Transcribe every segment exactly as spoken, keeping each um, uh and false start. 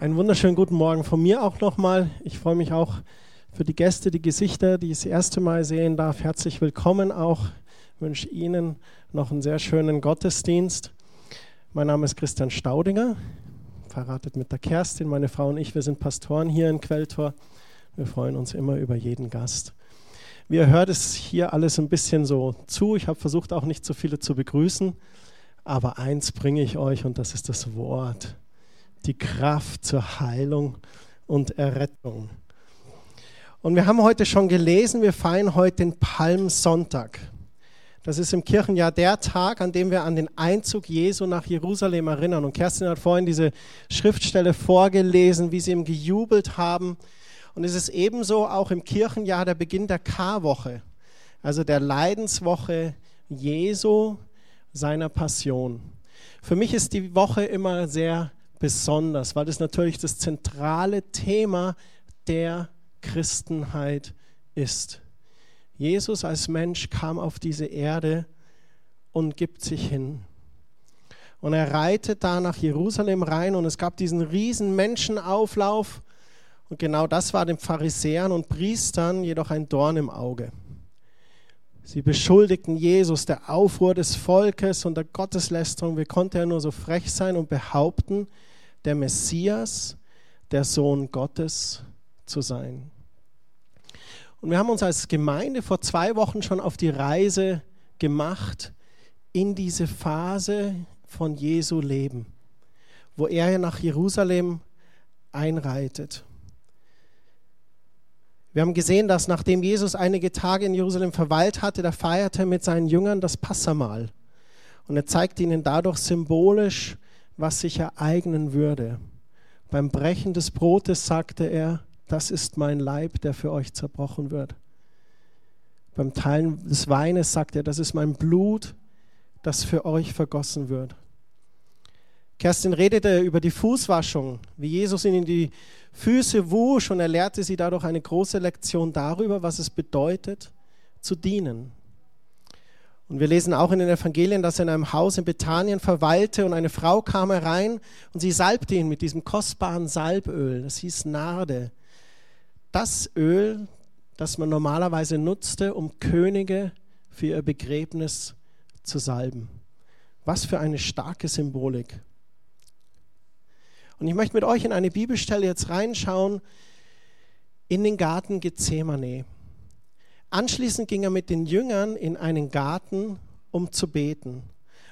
Einen wunderschönen guten Morgen von mir auch nochmal. Ich freue mich auch für die Gäste, die Gesichter, die ich das erste Mal sehen darf. Herzlich willkommen auch. Ich wünsche Ihnen noch einen sehr schönen Gottesdienst. Mein Name ist Christian Staudinger, verheiratet mit der Kerstin. Meine Frau und ich, wir sind Pastoren hier in Quelltor. Wir freuen uns immer über jeden Gast. Wie ihr hört, ist hier alles ein bisschen so zu. Ich habe versucht, auch nicht so viele zu begrüßen. Aber eins bringe ich euch, und das ist das Wort. Die Kraft zur Heilung und Errettung. Und wir haben heute schon gelesen, wir feiern heute den Palmsonntag. Das ist im Kirchenjahr der Tag, an dem wir an den Einzug Jesu nach Jerusalem erinnern. Und Kerstin hat vorhin diese Schriftstelle vorgelesen, wie sie ihm gejubelt haben. Und es ist ebenso auch im Kirchenjahr der Beginn der Karwoche, also der Leidenswoche Jesu, seiner Passion. Für mich ist die Woche immer sehr besonders, weil das natürlich das zentrale Thema der Christenheit ist. Jesus als Mensch kam auf diese Erde und gibt sich hin. Und er reitet da nach Jerusalem rein und es gab diesen riesen Menschenauflauf. Und genau das war den Pharisäern und Priestern jedoch ein Dorn im Auge. Sie beschuldigten Jesus der Aufruhr des Volkes und der Gotteslästerung. Wie konnte er nur so frech sein und behaupten, der Messias, der Sohn Gottes zu sein? Und wir haben uns als Gemeinde vor zwei Wochen schon auf die Reise gemacht in diese Phase von Jesu Leben, wo er nach Jerusalem einreitet. Wir haben gesehen, dass nachdem Jesus einige Tage in Jerusalem verweilt hatte, da feierte er mit seinen Jüngern das Passahmahl. Und er zeigte ihnen dadurch symbolisch, was sich ereignen würde. Beim Brechen des Brotes sagte er, das ist mein Leib, der für euch zerbrochen wird. Beim Teilen des Weines sagte er, das ist mein Blut, das für euch vergossen wird. Kerstin redete über die Fußwaschung, wie Jesus ihnen die Füße wusch und er lehrte sie dadurch eine große Lektion darüber, was es bedeutet, zu dienen. Und wir lesen auch in den Evangelien, dass er in einem Haus in Bethanien verweilte und eine Frau kam herein und sie salbte ihn mit diesem kostbaren Salböl, das hieß Narde. Das Öl, das man normalerweise nutzte, um Könige für ihr Begräbnis zu salben. Was für eine starke Symbolik. Und ich möchte mit euch in eine Bibelstelle jetzt reinschauen, in den Garten Gethsemane. Anschließend ging er mit den Jüngern in einen Garten, um zu beten.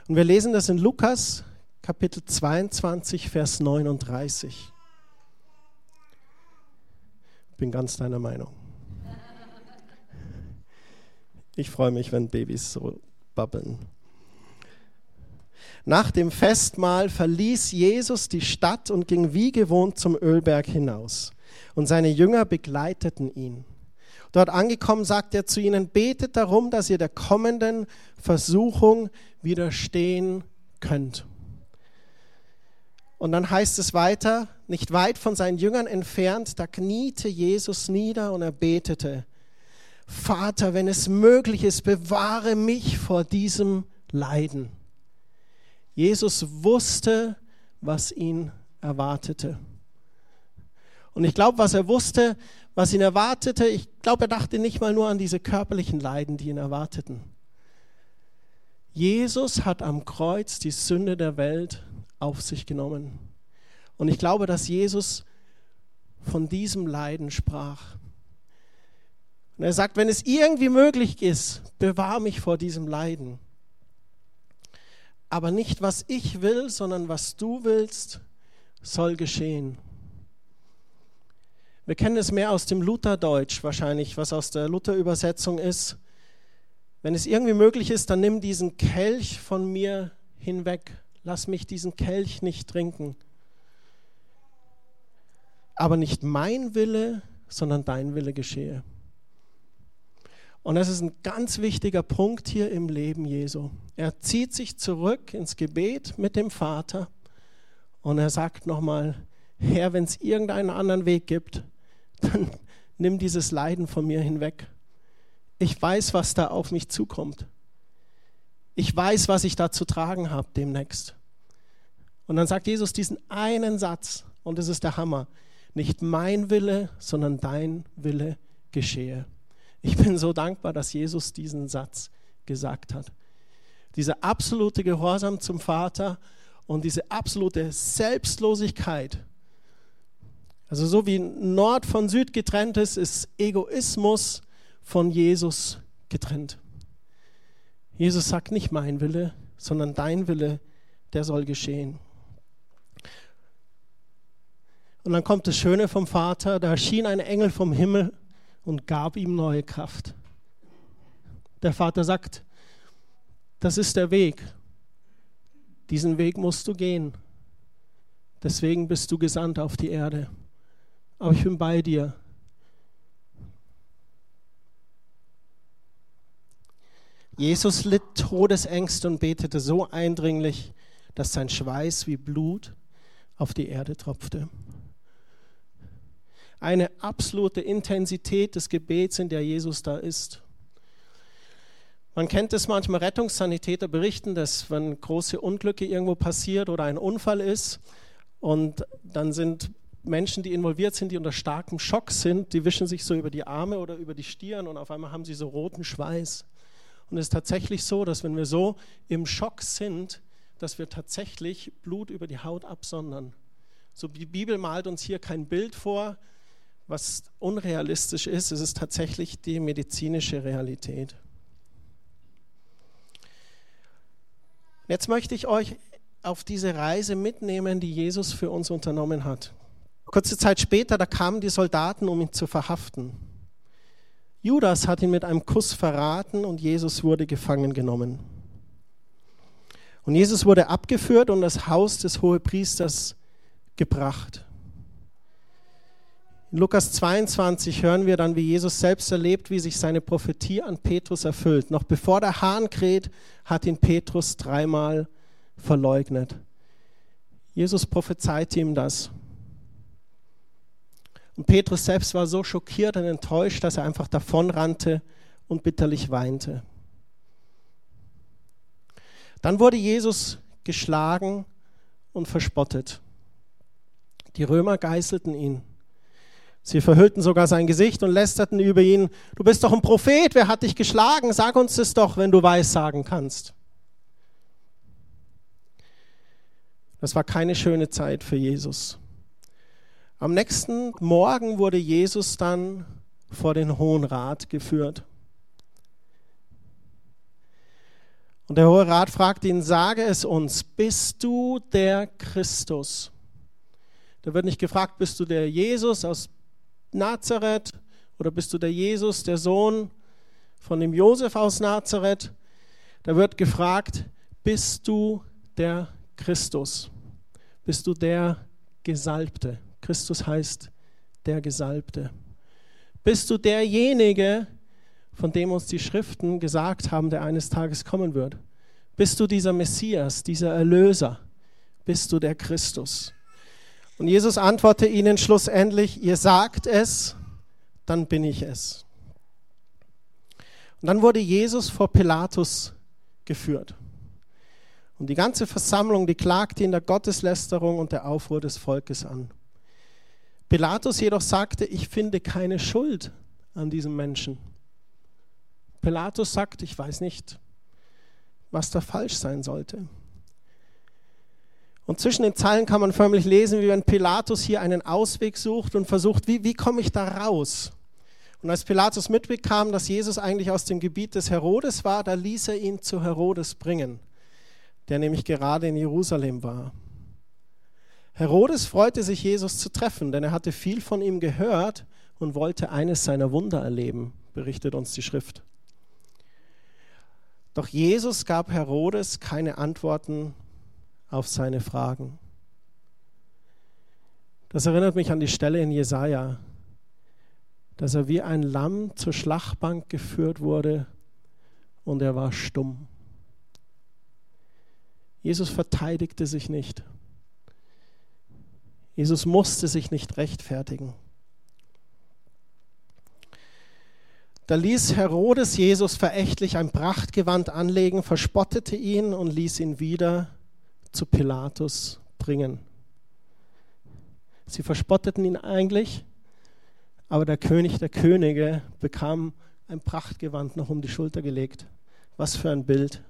Und wir lesen das in Lukas, Kapitel zweiundzwanzig, Vers neununddreißig. Ich bin ganz deiner Meinung. Ich freue mich, wenn Babys so babbeln. Nach dem Festmahl verließ Jesus die Stadt und ging wie gewohnt zum Ölberg hinaus. Und seine Jünger begleiteten ihn. Dort angekommen, sagte er zu ihnen, betet darum, dass ihr der kommenden Versuchung widerstehen könnt. Und dann heißt es weiter, nicht weit von seinen Jüngern entfernt, da kniete Jesus nieder und er betete, Vater, wenn es möglich ist, bewahre mich vor diesem Leiden. Jesus wusste, was ihn erwartete. Und ich glaube, was er wusste, was ihn erwartete, ich glaube, er dachte nicht mal nur an diese körperlichen Leiden, die ihn erwarteten. Jesus hat am Kreuz die Sünde der Welt auf sich genommen. Und ich glaube, dass Jesus von diesem Leiden sprach. Und er sagt, wenn es irgendwie möglich ist, bewahre mich vor diesem Leiden. Aber nicht, was ich will, sondern was du willst, soll geschehen. Wir kennen es mehr aus dem Lutherdeutsch wahrscheinlich, was aus der Lutherübersetzung ist. Wenn es irgendwie möglich ist, dann nimm diesen Kelch von mir hinweg. Lass mich diesen Kelch nicht trinken. Aber nicht mein Wille, sondern dein Wille geschehe. Und das ist ein ganz wichtiger Punkt hier im Leben Jesu. Er zieht sich zurück ins Gebet mit dem Vater und er sagt nochmal, Herr, wenn es irgendeinen anderen Weg gibt, dann nimm dieses Leiden von mir hinweg. Ich weiß, was da auf mich zukommt. Ich weiß, was ich da zu tragen habe demnächst. Und dann sagt Jesus diesen einen Satz, Und das ist der Hammer. Nicht mein Wille, sondern dein Wille geschehe. Ich bin so dankbar, dass Jesus diesen Satz gesagt hat. Dieser absolute Gehorsam zum Vater und diese absolute Selbstlosigkeit. Also so wie Nord von Süd getrennt ist, ist Egoismus von Jesus getrennt. Jesus sagt nicht mein Wille, sondern dein Wille, der soll geschehen. Und dann kommt das Schöne vom Vater, da erschien ein Engel vom Himmel und gab ihm neue Kraft. Der Vater sagt, das ist der Weg. Diesen Weg musst du gehen. Deswegen bist du gesandt auf die Erde. Aber ich bin bei dir. Jesus litt Todesängste und betete so eindringlich, dass sein Schweiß wie Blut auf die Erde tropfte. Eine absolute Intensität des Gebets, in der Jesus da ist. Man kennt es manchmal, Rettungssanitäter berichten, dass wenn große Unglücke irgendwo passiert oder ein Unfall ist und dann sind Menschen, die involviert sind, die unter starkem Schock sind, die wischen sich so über die Arme oder über die Stirn und auf einmal haben sie so roten Schweiß. Und es ist tatsächlich so, dass wenn wir so im Schock sind, dass wir tatsächlich Blut über die Haut absondern. So die Bibel malt uns hier kein Bild vor, was unrealistisch ist. Es ist tatsächlich die medizinische Realität. Jetzt möchte ich euch auf diese Reise mitnehmen, die Jesus für uns unternommen hat. Kurze Zeit später, da kamen die Soldaten, um ihn zu verhaften. Judas hat ihn mit einem Kuss verraten und Jesus wurde gefangen genommen. Und Jesus wurde abgeführt und das Haus des Hohepriesters gebracht. In Lukas zweiundzwanzig hören wir dann, wie Jesus selbst erlebt, wie sich seine Prophetie an Petrus erfüllt. Noch bevor der Hahn kräht, hat ihn Petrus dreimal verleugnet. Jesus prophezeite ihm das. Und Petrus selbst war so schockiert und enttäuscht, dass er einfach davonrannte und bitterlich weinte. Dann wurde Jesus geschlagen und verspottet. Die Römer geißelten ihn. Sie verhüllten sogar sein Gesicht und lästerten über ihn. Du bist doch ein Prophet, wer hat dich geschlagen? Sag uns das doch, wenn du weissagen kannst. Das war keine schöne Zeit für Jesus. Am nächsten Morgen wurde Jesus dann vor den Hohen Rat geführt. Und der Hohe Rat fragte ihn, sage es uns, bist du der Christus? Da wird nicht gefragt, bist du der Jesus aus Nazareth oder bist du der Jesus, der Sohn von dem Josef aus Nazareth? Da wird gefragt, bist du der Christus? Bist du der Gesalbte? Christus heißt der Gesalbte. Bist du derjenige, von dem uns die Schriften gesagt haben, der eines Tages kommen wird? Bist du dieser Messias, dieser Erlöser? Bist du der Christus? Und Jesus antwortete ihnen schlussendlich, ihr sagt es, dann bin ich es. Und dann wurde Jesus vor Pilatus geführt. Und die ganze Versammlung, die klagte ihn der Gotteslästerung und der Aufruhr des Volkes an. Pilatus jedoch sagte, ich finde keine Schuld an diesem Menschen. Pilatus sagt, ich weiß nicht, was da falsch sein sollte. Und zwischen den Zeilen kann man förmlich lesen, wie wenn Pilatus hier einen Ausweg sucht und versucht, wie, wie komme ich da raus? Und als Pilatus mitbekam, dass Jesus eigentlich aus dem Gebiet des Herodes war, da ließ er ihn zu Herodes bringen, der nämlich gerade in Jerusalem war. Herodes freute sich, Jesus zu treffen, denn er hatte viel von ihm gehört und wollte eines seiner Wunder erleben, berichtet uns die Schrift. Doch Jesus gab Herodes keine Antworten auf seine Fragen. Das erinnert mich an die Stelle in Jesaja, dass er wie ein Lamm zur Schlachtbank geführt wurde und er war stumm. Jesus verteidigte sich nicht. Jesus musste sich nicht rechtfertigen. Da ließ Herodes Jesus verächtlich ein Prachtgewand anlegen, verspottete ihn und ließ ihn wieder zu Pilatus bringen. Sie verspotteten ihn eigentlich, aber der König der Könige bekam ein Prachtgewand noch um die Schulter gelegt. Was für ein Bild.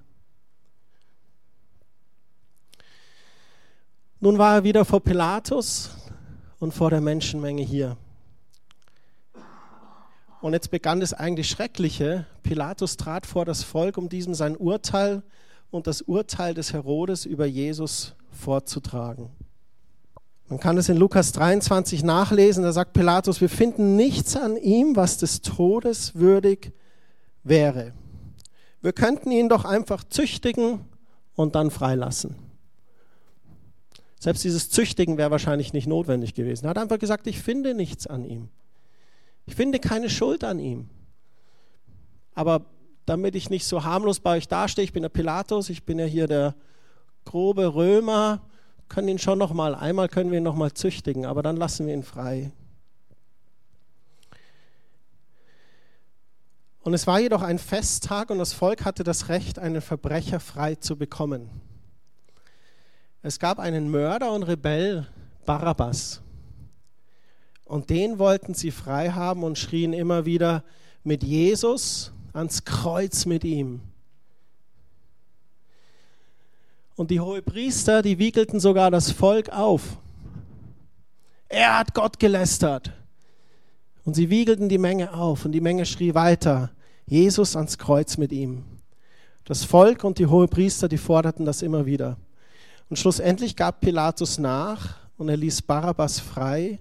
Nun war er wieder vor Pilatus und vor der Menschenmenge hier. Und jetzt begann das eigentlich Schreckliche. Pilatus trat vor das Volk, um diesem sein Urteil und das Urteil des Herodes über Jesus vorzutragen. Man kann es in Lukas dreiundzwanzig nachlesen, da sagt Pilatus, wir finden nichts an ihm, was des Todes würdig wäre. Wir könnten ihn doch einfach züchtigen und dann freilassen. Selbst dieses Züchtigen wäre wahrscheinlich nicht notwendig gewesen. Er hat einfach gesagt, ich finde nichts an ihm. Ich finde keine Schuld an ihm. Aber damit ich nicht so harmlos bei euch dastehe, ich bin der Pilatus, ich bin ja hier der grobe Römer, können ihn schon nochmal, einmal können wir ihn nochmal züchtigen, aber dann lassen wir ihn frei. Und es war jedoch ein Festtag und das Volk hatte das Recht, einen Verbrecher frei zu bekommen. Es gab einen Mörder und Rebell, Barabbas. Und den wollten sie frei haben und schrien immer wieder mit Jesus ans Kreuz mit ihm. Und die Hohepriester, die wiegelten sogar das Volk auf. Er hat Gott gelästert. Und sie wiegelten die Menge auf und die Menge schrie weiter, Jesus ans Kreuz mit ihm. Das Volk und die Hohepriester, die forderten das immer wieder. Und schlussendlich gab Pilatus nach und er ließ Barabbas frei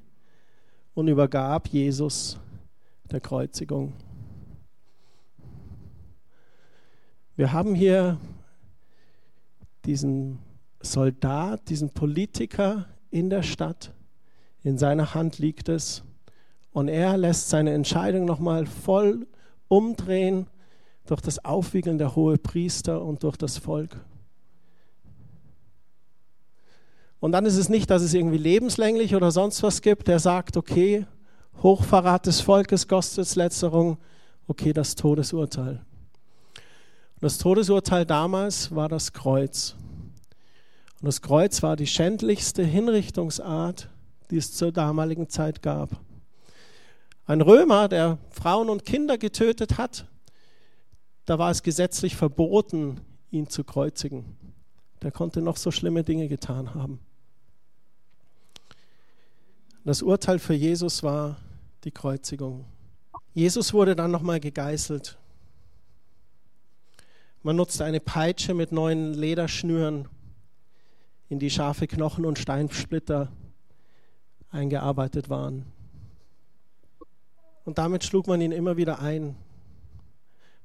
und übergab Jesus der Kreuzigung. Wir haben hier diesen Soldat, diesen Politiker in der Stadt, in seiner Hand liegt es und er lässt seine Entscheidung nochmal voll umdrehen durch das Aufwiegeln der Hohepriester und durch das Volk. Und dann ist es nicht, dass es irgendwie lebenslänglich oder sonst was gibt. Der sagt, okay, Hochverrat des Volkes, Gotteslästerung, okay, das Todesurteil. Und das Todesurteil damals war das Kreuz. Und das Kreuz war die schändlichste Hinrichtungsart, die es zur damaligen Zeit gab. Ein Römer, der Frauen und Kinder getötet hat, da war es gesetzlich verboten, ihn zu kreuzigen. Der konnte noch so schlimme Dinge getan haben. Das Urteil für Jesus war die Kreuzigung. Jesus wurde dann nochmal gegeißelt. Man nutzte eine Peitsche mit neuen Lederschnüren, in die scharfe Knochen und Steinsplitter eingearbeitet waren. Und damit schlug man ihn immer wieder ein.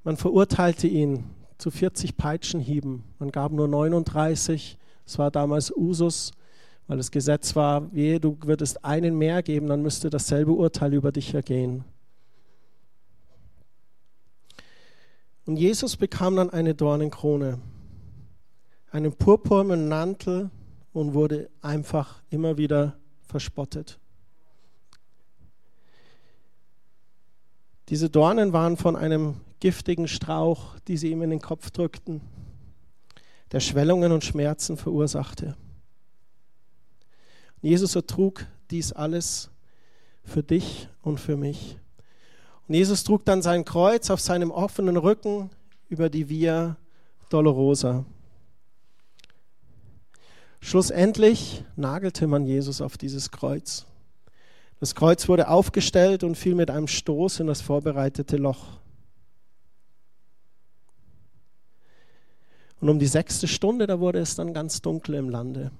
Man verurteilte ihn zu vierzig Peitschenhieben. Man gab nur neununddreißig. Das war damals Usus, weil das Gesetz war, wehe, du würdest einen mehr geben, dann müsste dasselbe Urteil über dich ergehen. Und Jesus bekam dann eine Dornenkrone, einen purpurnen Mantel und wurde einfach immer wieder verspottet. Diese Dornen waren von einem giftigen Strauch, die sie ihm in den Kopf drückten, der Schwellungen und Schmerzen verursachte. Und Jesus ertrug dies alles für dich und für mich. Und Jesus trug dann sein Kreuz auf seinem offenen Rücken über die Via Dolorosa. Schlussendlich nagelte man Jesus auf dieses Kreuz. Das Kreuz wurde aufgestellt und fiel mit einem Stoß in das vorbereitete Loch. Und um die sechste Stunde, da wurde es dann ganz dunkel im Lande.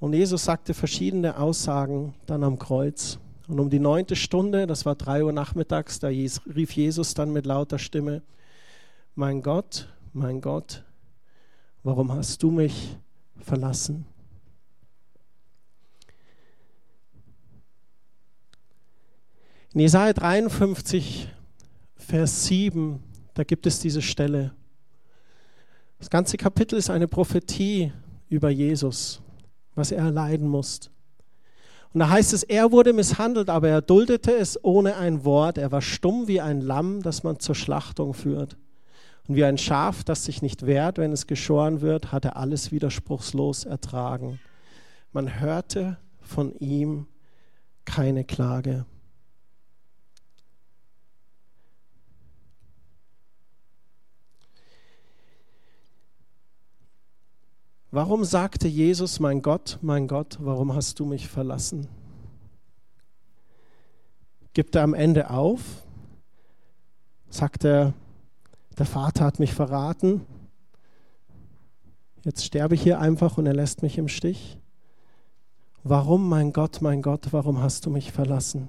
Und Jesus sagte verschiedene Aussagen dann am Kreuz. Und um die neunte Stunde, das war drei Uhr nachmittags, da rief Jesus dann mit lauter Stimme, mein Gott, mein Gott, warum hast du mich verlassen? In Jesaja dreiundfünfzig, Vers sieben, da gibt es diese Stelle. Das ganze Kapitel ist eine Prophetie über Jesus, was er erleiden muss. Und da heißt es, er wurde misshandelt, aber er duldete es ohne ein Wort. Er war stumm wie ein Lamm, das man zur Schlachtung führt. Und wie ein Schaf, das sich nicht wehrt, wenn es geschoren wird, hat er alles widerspruchslos ertragen. Man hörte von ihm keine Klage. Warum sagte Jesus, mein Gott, mein Gott, warum hast du mich verlassen? Gibt er am Ende auf? Sagt er, der Vater hat mich verraten, jetzt sterbe ich hier einfach und er lässt mich im Stich? Warum, mein Gott, mein Gott, warum hast du mich verlassen?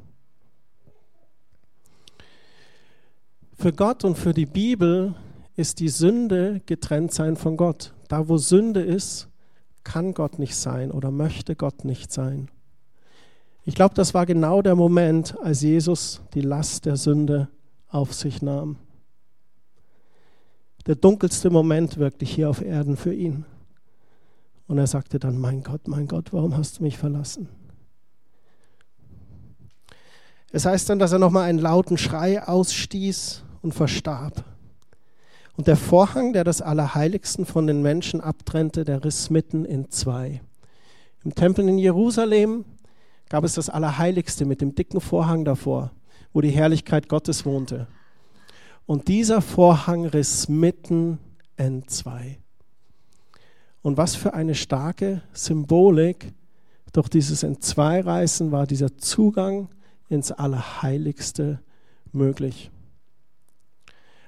Für Gott und für die Bibel ist die Sünde getrennt sein von Gott. Da, wo Sünde ist, kann Gott nicht sein oder möchte Gott nicht sein. Ich glaube, das war genau der Moment, als Jesus die Last der Sünde auf sich nahm. Der dunkelste Moment wirklich hier auf Erden für ihn. Und er sagte dann, mein Gott, mein Gott, warum hast du mich verlassen? Es heißt dann, dass er nochmal einen lauten Schrei ausstieß und verstarb. Und der Vorhang, der das Allerheiligsten von den Menschen abtrennte, der riss mitten in zwei. Im Tempel in Jerusalem gab es das Allerheiligste mit dem dicken Vorhang davor, wo die Herrlichkeit Gottes wohnte. Und dieser Vorhang riss mitten in zwei. Und was für eine starke Symbolik, durch dieses Entzweireißen war dieser Zugang ins Allerheiligste möglich.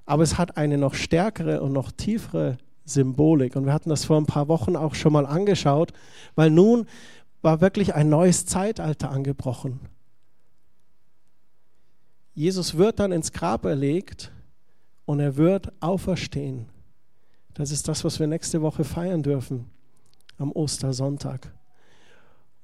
Aber es hat eine noch stärkere und noch tiefere Symbolik. Und wir hatten das vor ein paar Wochen auch schon mal angeschaut, weil nun war wirklich ein neues Zeitalter angebrochen. Jesus wird dann ins Grab erlegt und er wird auferstehen. Das ist das, was wir nächste Woche feiern dürfen, am Ostersonntag.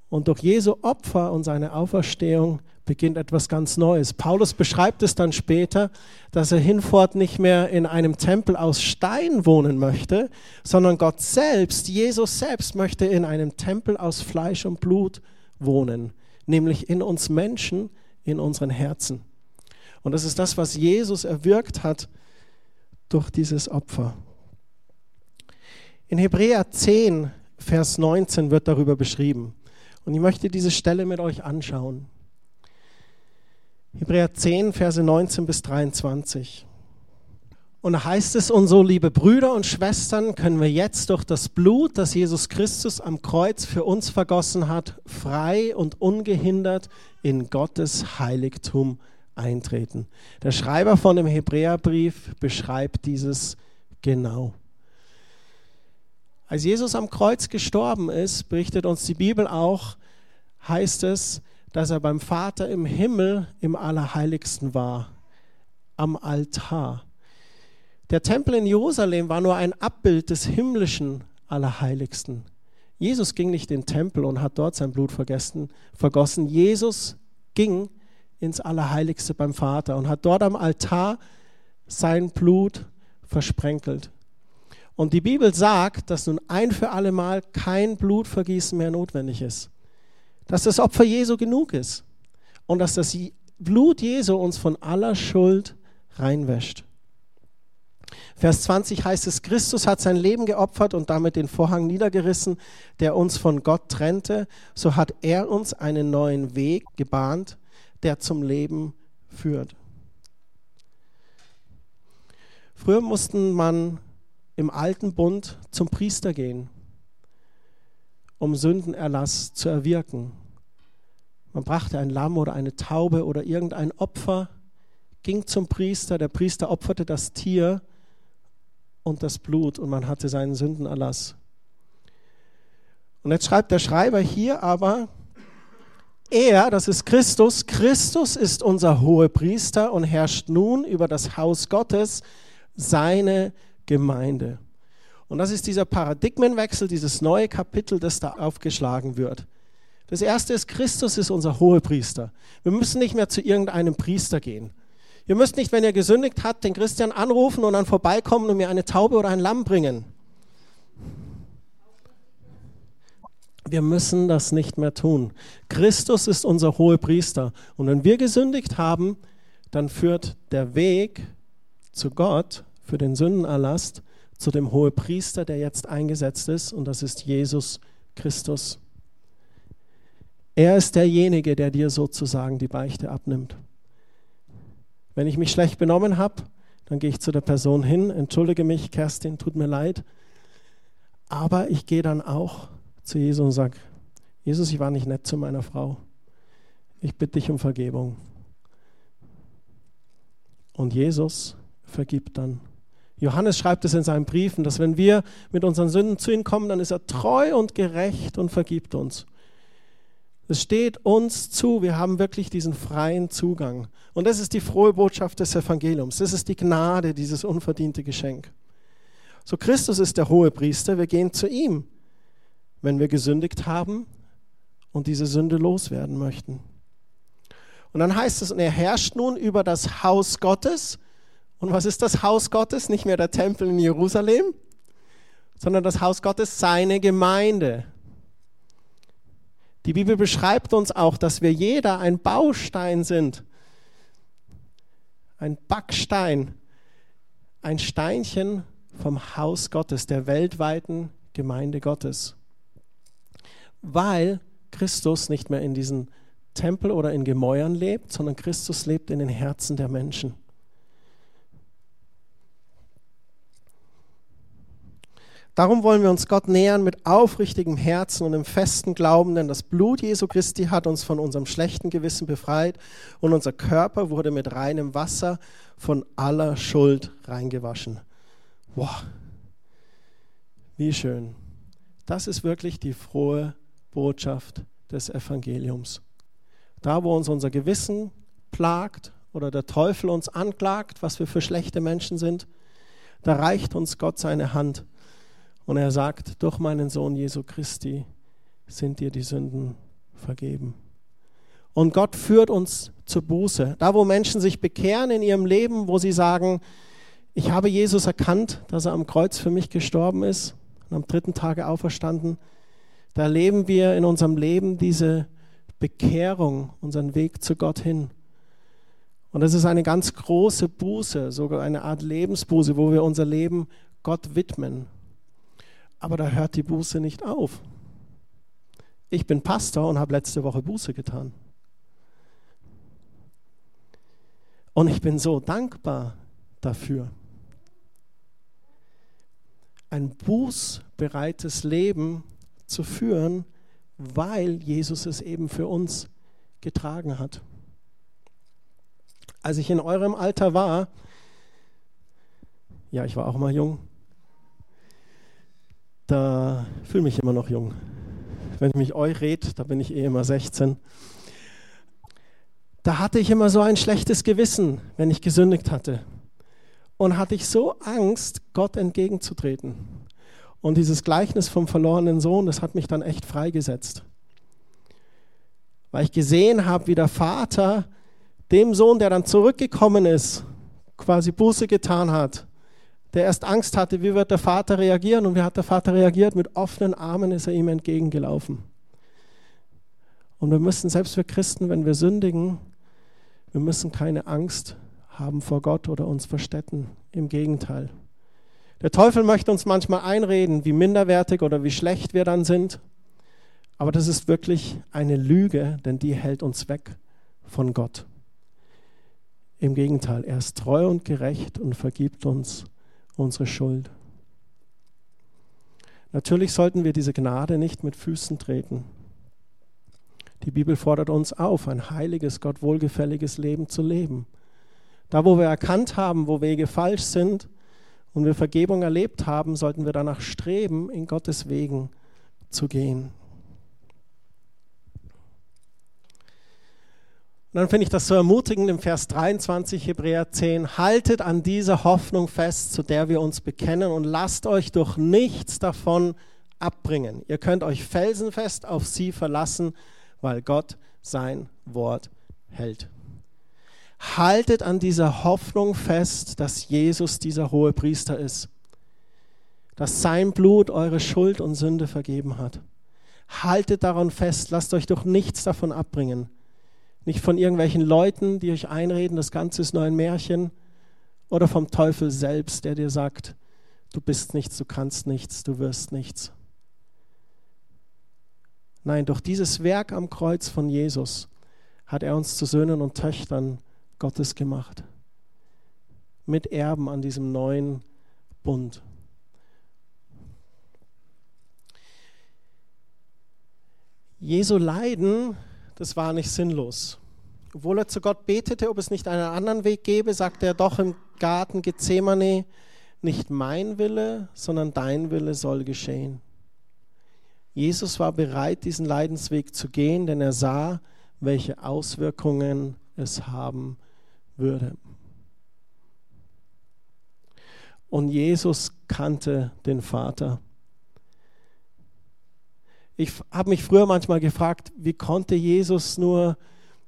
Und durch Jesu Opfer und seine Auferstehung beginnt etwas ganz Neues. Paulus beschreibt es dann später, dass er hinfort nicht mehr in einem Tempel aus Stein wohnen möchte, sondern Gott selbst, Jesus selbst, möchte in einem Tempel aus Fleisch und Blut wohnen, nämlich in uns Menschen, in unseren Herzen. Und das ist das, was Jesus erwirkt hat durch dieses Opfer. In Hebräer zehn, Vers neunzehn wird darüber beschrieben. Und ich möchte diese Stelle mit euch anschauen. Hebräer zehn, Verse neunzehn bis dreiundzwanzig. Und da heißt es, und so, liebe Brüder und Schwestern, können wir jetzt durch das Blut, das Jesus Christus am Kreuz für uns vergossen hat, frei und ungehindert in Gottes Heiligtum eintreten. Der Schreiber von dem Hebräerbrief beschreibt dieses genau. Als Jesus am Kreuz gestorben ist, berichtet uns die Bibel auch, heißt es, dass er beim Vater im Himmel im Allerheiligsten war, am Altar. Der Tempel in Jerusalem war nur ein Abbild des himmlischen Allerheiligsten. Jesus ging nicht in den Tempel und hat dort sein Blut vergossen. Jesus ging ins Allerheiligste beim Vater und hat dort am Altar sein Blut versprenkelt. Und die Bibel sagt, dass nun ein für alle Mal kein Blutvergießen mehr notwendig ist. Dass das Opfer Jesu genug ist. Und dass das Blut Jesu uns von aller Schuld reinwäscht. Vers zwanzig heißt es, Christus hat sein Leben geopfert und damit den Vorhang niedergerissen, der uns von Gott trennte. So hat er uns einen neuen Weg gebahnt, der zum Leben führt. Früher mussten man im alten Bund zum Priester gehen, um Sündenerlass zu erwirken. Man brachte ein Lamm oder eine Taube oder irgendein Opfer, ging zum Priester, der Priester opferte das Tier und das Blut und man hatte seinen Sündenerlass. Und jetzt schreibt der Schreiber hier aber, er, das ist Christus, Christus ist unser Hohepriester und herrscht nun über das Haus Gottes, seine Gemeinde. Und das ist dieser Paradigmenwechsel, dieses neue Kapitel, das da aufgeschlagen wird. Das erste ist, Christus ist unser Hohepriester. Wir müssen nicht mehr zu irgendeinem Priester gehen. Ihr müsst nicht, wenn ihr gesündigt habt, den Christian anrufen und dann vorbeikommen und mir eine Taube oder ein Lamm bringen. Wir müssen das nicht mehr tun. Christus ist unser Hohepriester. Und wenn wir gesündigt haben, dann führt der Weg zu Gott für den Sündenerlass zu dem Hohepriester, der jetzt eingesetzt ist, und das ist Jesus Christus. Er ist derjenige, der dir sozusagen die Beichte abnimmt. Wenn ich mich schlecht benommen habe, dann gehe ich zu der Person hin, entschuldige mich, Kerstin, tut mir leid. Aber ich gehe dann auch zu Jesus und sage, Jesus, ich war nicht nett zu meiner Frau. Ich bitte dich um Vergebung. Und Jesus vergibt dann. Johannes schreibt es in seinen Briefen, dass wenn wir mit unseren Sünden zu ihm kommen, dann ist er treu und gerecht und vergibt uns. Es steht uns zu, wir haben wirklich diesen freien Zugang. Und das ist die frohe Botschaft des Evangeliums. Das ist die Gnade, dieses unverdiente Geschenk. So, Christus ist der Hohepriester, wir gehen zu ihm, wenn wir gesündigt haben und diese Sünde loswerden möchten. Und dann heißt es, und er herrscht nun über das Haus Gottes. Und was ist das Haus Gottes? Nicht mehr der Tempel in Jerusalem, sondern das Haus Gottes, seine Gemeinde. Die Bibel beschreibt uns auch, dass wir jeder ein Baustein sind, ein Backstein, ein Steinchen vom Haus Gottes, der weltweiten Gemeinde Gottes. Weil Christus nicht mehr in diesem Tempel oder in Gemäuern lebt, sondern Christus lebt in den Herzen der Menschen. Darum wollen wir uns Gott nähern mit aufrichtigem Herzen und im festen Glauben, denn das Blut Jesu Christi hat uns von unserem schlechten Gewissen befreit und unser Körper wurde mit reinem Wasser von aller Schuld reingewaschen. Wow, wie schön. Das ist wirklich die frohe Botschaft des Evangeliums. Da, wo uns unser Gewissen plagt oder der Teufel uns anklagt, was wir für schlechte Menschen sind, da reicht uns Gott seine Hand. Und er sagt, durch meinen Sohn Jesu Christi sind dir die Sünden vergeben. Und Gott führt uns zur Buße. Da, wo Menschen sich bekehren in ihrem Leben, wo sie sagen, ich habe Jesus erkannt, dass er am Kreuz für mich gestorben ist und am dritten Tage auferstanden, da leben wir in unserem Leben diese Bekehrung, unseren Weg zu Gott hin. Und das ist eine ganz große Buße, sogar eine Art Lebensbuße, wo wir unser Leben Gott widmen. Aber da hört die Buße nicht auf. Ich bin Pastor und habe letzte Woche Buße getan. Und ich bin so dankbar dafür. Ein bußbereites Leben zu führen, weil Jesus es eben für uns getragen hat. Als ich in eurem Alter war, ja, ich war auch mal jung, da fühle ich mich immer noch jung. Wenn ich mich euch rede, da bin ich eh immer sechzehn. Da hatte ich immer so ein schlechtes Gewissen, wenn ich gesündigt hatte. Und hatte ich so Angst, Gott entgegenzutreten. Und dieses Gleichnis vom verlorenen Sohn, das hat mich dann echt freigesetzt. Weil ich gesehen habe, wie der Vater dem Sohn, der dann zurückgekommen ist, quasi Buße getan hat, der erst Angst hatte, wie wird der Vater reagieren? Und wie hat der Vater reagiert? Mit offenen Armen ist er ihm entgegengelaufen. Und wir müssen, selbst wir Christen, wenn wir sündigen, wir müssen keine Angst haben vor Gott oder uns verstecken. Im Gegenteil. Der Teufel möchte uns manchmal einreden, wie minderwertig oder wie schlecht wir dann sind. Aber das ist wirklich eine Lüge, denn die hält uns weg von Gott. Im Gegenteil, er ist treu und gerecht und vergibt uns unsere Schuld. Natürlich sollten wir diese Gnade nicht mit Füßen treten. Die Bibel fordert uns auf, ein heiliges, Gott wohlgefälliges Leben zu leben. Da, wo wir erkannt haben, wo Wege falsch sind und wir Vergebung erlebt haben, sollten wir danach streben, in Gottes Wegen zu gehen. Und dann finde ich das so ermutigend im Vers dreiundzwanzig, Hebräer zehn. Haltet an dieser Hoffnung fest, zu der wir uns bekennen, und lasst euch durch nichts davon abbringen. Ihr könnt euch felsenfest auf sie verlassen, weil Gott sein Wort hält. Haltet an dieser Hoffnung fest, dass Jesus dieser Hohepriester ist, dass sein Blut eure Schuld und Sünde vergeben hat. Haltet daran fest, lasst euch durch nichts davon abbringen. Nicht von irgendwelchen Leuten, die euch einreden, das Ganze ist nur ein Märchen, oder vom Teufel selbst, der dir sagt, du bist nichts, du kannst nichts, du wirst nichts. Nein, durch dieses Werk am Kreuz von Jesus hat er uns zu Söhnen und Töchtern Gottes gemacht. Mit Erben an diesem neuen Bund. Jesu Leiden, das war nicht sinnlos. Obwohl er zu Gott betete, ob es nicht einen anderen Weg gäbe, sagte er doch im Garten Gethsemane, nicht mein Wille, sondern dein Wille soll geschehen. Jesus war bereit, diesen Leidensweg zu gehen, denn er sah, welche Auswirkungen es haben würde. Und Jesus kannte den Vater. Ich habe mich früher manchmal gefragt, wie konnte Jesus nur,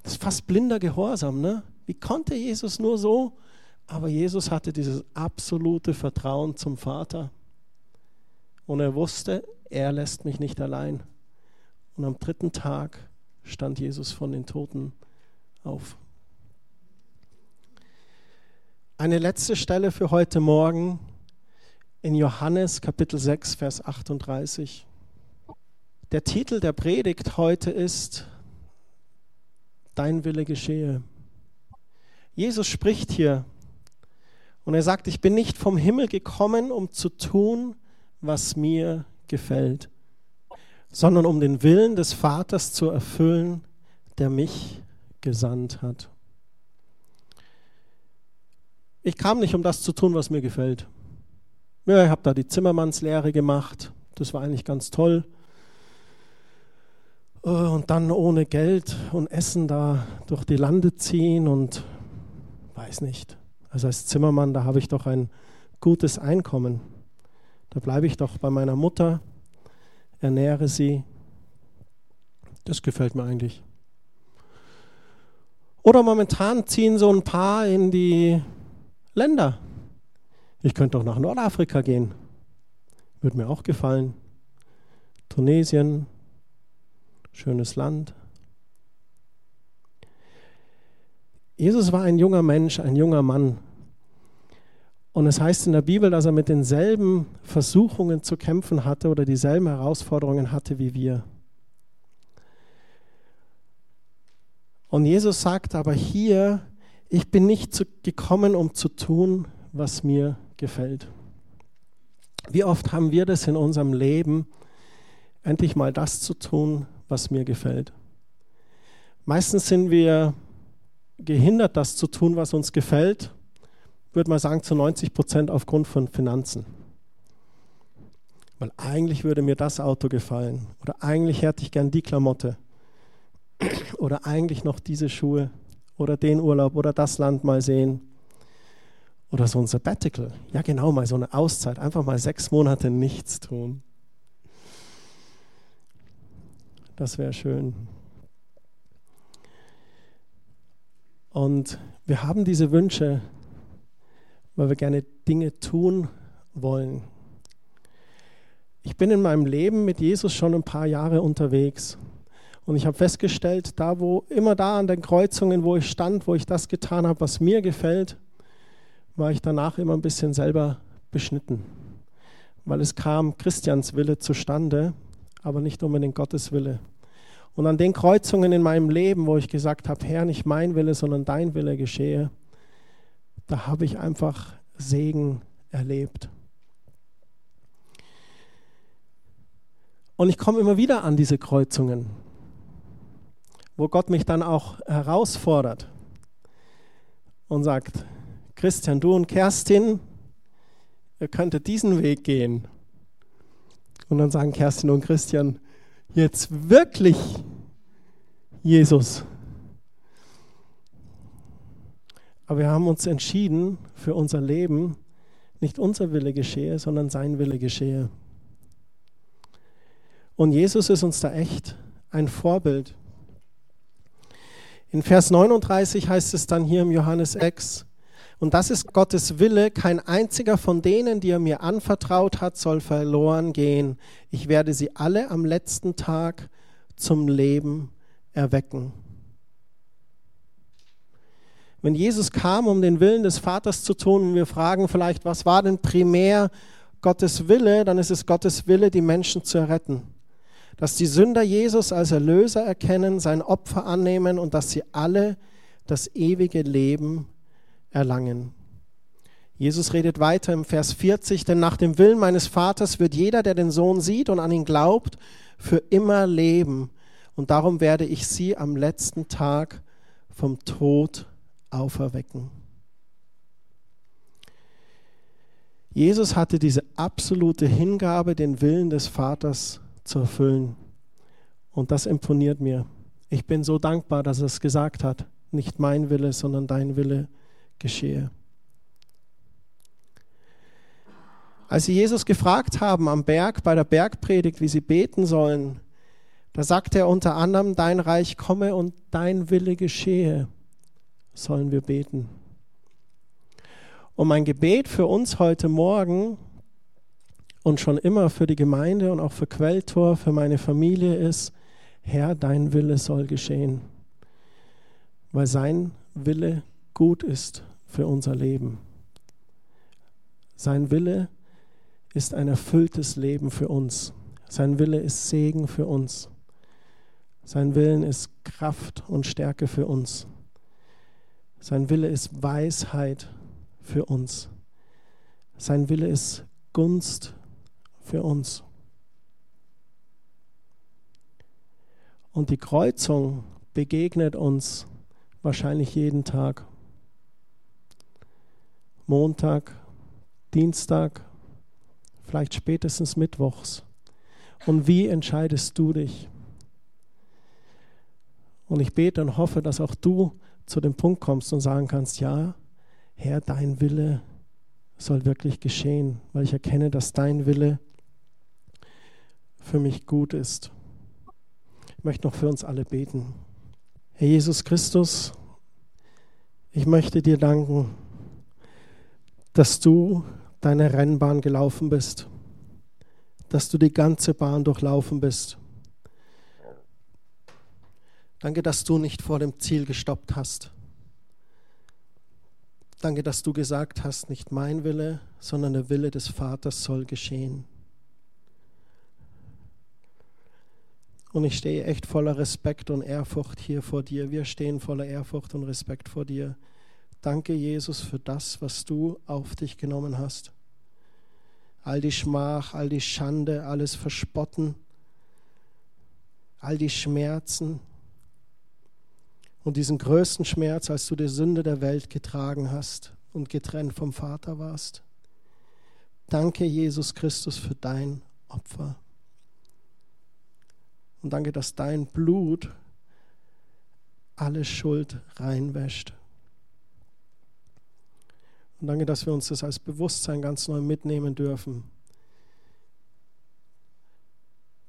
das ist fast blinder Gehorsam, ne? Wie konnte Jesus nur so? Aber Jesus hatte dieses absolute Vertrauen zum Vater. Und er wusste, er lässt mich nicht allein. Und am dritten Tag stand Jesus von den Toten auf. Eine letzte Stelle für heute Morgen in Johannes Kapitel sechs, Vers achtunddreißig. Der Titel der Predigt heute ist Dein Wille geschehe. Jesus spricht hier und er sagt, ich bin nicht vom Himmel gekommen, um zu tun, was mir gefällt, sondern um den Willen des Vaters zu erfüllen, der mich gesandt hat. Ich kam nicht, um das zu tun, was mir gefällt. Ja, ich habe da die Zimmermannslehre gemacht. Das war eigentlich ganz toll. Und dann ohne Geld und Essen da durch die Lande ziehen und weiß nicht. Also als Zimmermann, da habe ich doch ein gutes Einkommen. Da bleibe ich doch bei meiner Mutter, ernähre sie. Das gefällt mir eigentlich. Oder momentan ziehen so ein paar in die Länder. Ich könnte doch nach Nordafrika gehen. Würde mir auch gefallen. Tunesien, schönes Land. Jesus war ein junger Mensch, ein junger Mann. Und es heißt in der Bibel, dass er mit denselben Versuchungen zu kämpfen hatte oder dieselben Herausforderungen hatte wie wir. Und Jesus sagt aber hier, ich bin nicht zu, gekommen, um zu tun, was mir gefällt. Wie oft haben wir das in unserem Leben, endlich mal das zu tun, was mir gefällt? Meistens sind wir gehindert, das zu tun, was uns gefällt, würde man sagen zu neunzig Prozent aufgrund von Finanzen. Weil eigentlich würde mir das Auto gefallen oder eigentlich hätte ich gern die Klamotte oder eigentlich noch diese Schuhe. Oder den Urlaub oder das Land mal sehen. Oder so ein Sabbatical. Ja genau, mal so eine Auszeit. Einfach mal sechs Monate nichts tun. Das wäre schön. Und wir haben diese Wünsche, weil wir gerne Dinge tun wollen. Ich bin in meinem Leben mit Jesus schon ein paar Jahre unterwegs. Und ich habe festgestellt, da wo immer da an den Kreuzungen, wo ich stand, wo ich das getan habe, was mir gefällt, war ich danach immer ein bisschen selber beschnitten. Weil es kam Christians Wille zustande, aber nicht unbedingt Gottes Wille. Und an den Kreuzungen in meinem Leben, wo ich gesagt habe, Herr, nicht mein Wille, sondern dein Wille geschehe, da habe ich einfach Segen erlebt. Und ich komme immer wieder an diese Kreuzungen, wo Gott mich dann auch herausfordert und sagt, Christian, du und Kerstin, ihr könntet diesen Weg gehen. Und dann sagen Kerstin und Christian, jetzt wirklich, Jesus. Aber wir haben uns entschieden für unser Leben, nicht unser Wille geschehe, sondern sein Wille geschehe. Und Jesus ist uns da echt ein Vorbild. In Vers neununddreißig heißt es dann hier im Johannes sechs, und das ist Gottes Wille, kein einziger von denen, die er mir anvertraut hat, soll verloren gehen. Ich werde sie alle am letzten Tag zum Leben erwecken. Wenn Jesus kam, um den Willen des Vaters zu tun, und wir fragen vielleicht, was war denn primär Gottes Wille, dann ist es Gottes Wille, die Menschen zu erretten. Dass die Sünder Jesus als Erlöser erkennen, sein Opfer annehmen und dass sie alle das ewige Leben erlangen. Jesus redet weiter im Vers vierzig, denn nach dem Willen meines Vaters wird jeder, der den Sohn sieht und an ihn glaubt, für immer leben. Und darum werde ich sie am letzten Tag vom Tod auferwecken. Jesus hatte diese absolute Hingabe, den Willen des Vaters zu erfüllen. Und das imponiert mir. Ich bin so dankbar, dass er es gesagt hat. Nicht mein Wille, sondern dein Wille geschehe. Als sie Jesus gefragt haben am Berg, bei der Bergpredigt, wie sie beten sollen, da sagt er unter anderem, dein Reich komme und dein Wille geschehe, sollen wir beten. Und mein Gebet für uns heute Morgen und schon immer für die Gemeinde und auch für Quelltor, für meine Familie ist, Herr, dein Wille soll geschehen, weil sein Wille gut ist für unser Leben. Sein Wille ist ein erfülltes Leben für uns. Sein Wille ist Segen für uns. Sein Willen ist Kraft und Stärke für uns. Sein Wille ist Weisheit für uns. Sein Wille ist Gunst für uns. Und die Kreuzung begegnet uns wahrscheinlich jeden Tag. Montag, Dienstag, vielleicht spätestens mittwochs. Und wie entscheidest du dich? Und ich bete und hoffe, dass auch du zu dem Punkt kommst und sagen kannst, ja, Herr, dein Wille soll wirklich geschehen, weil ich erkenne, dass dein Wille für mich gut ist. Ich möchte noch für uns alle beten. Herr Jesus Christus, ich möchte dir danken, dass du deine Rennbahn gelaufen bist, dass du die ganze Bahn durchlaufen bist. Danke, dass du nicht vor dem Ziel gestoppt hast. Danke, dass du gesagt hast, nicht mein Wille, sondern der Wille des Vaters soll geschehen. Und ich stehe echt voller Respekt und Ehrfurcht hier vor dir. Wir stehen voller Ehrfurcht und Respekt vor dir. Danke, Jesus, für das, was du auf dich genommen hast. All die Schmach, all die Schande, alles Verspotten, all die Schmerzen und diesen größten Schmerz, als du die Sünde der Welt getragen hast und getrennt vom Vater warst. Danke, Jesus Christus, für dein Opfer. Und danke, dass dein Blut alle Schuld reinwäscht. Und danke, dass wir uns das als Bewusstsein ganz neu mitnehmen dürfen,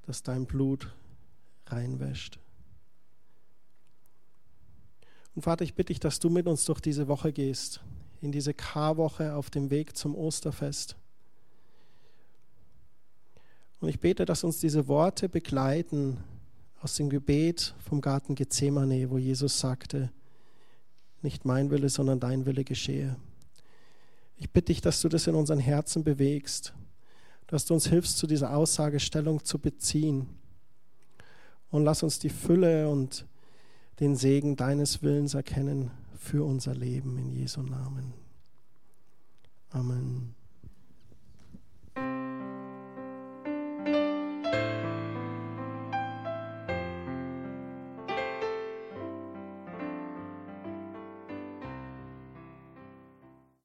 dass dein Blut reinwäscht. Und Vater, ich bitte dich, dass du mit uns durch diese Woche gehst, in diese Karwoche auf dem Weg zum Osterfest. Und ich bete, dass uns diese Worte begleiten aus dem Gebet vom Garten Gethsemane, wo Jesus sagte, nicht mein Wille, sondern dein Wille geschehe. Ich bitte dich, dass du das in unseren Herzen bewegst, dass du uns hilfst, zu dieser Aussage Stellung zu beziehen. Und lass uns die Fülle und den Segen deines Willens erkennen für unser Leben in Jesu Namen. Amen.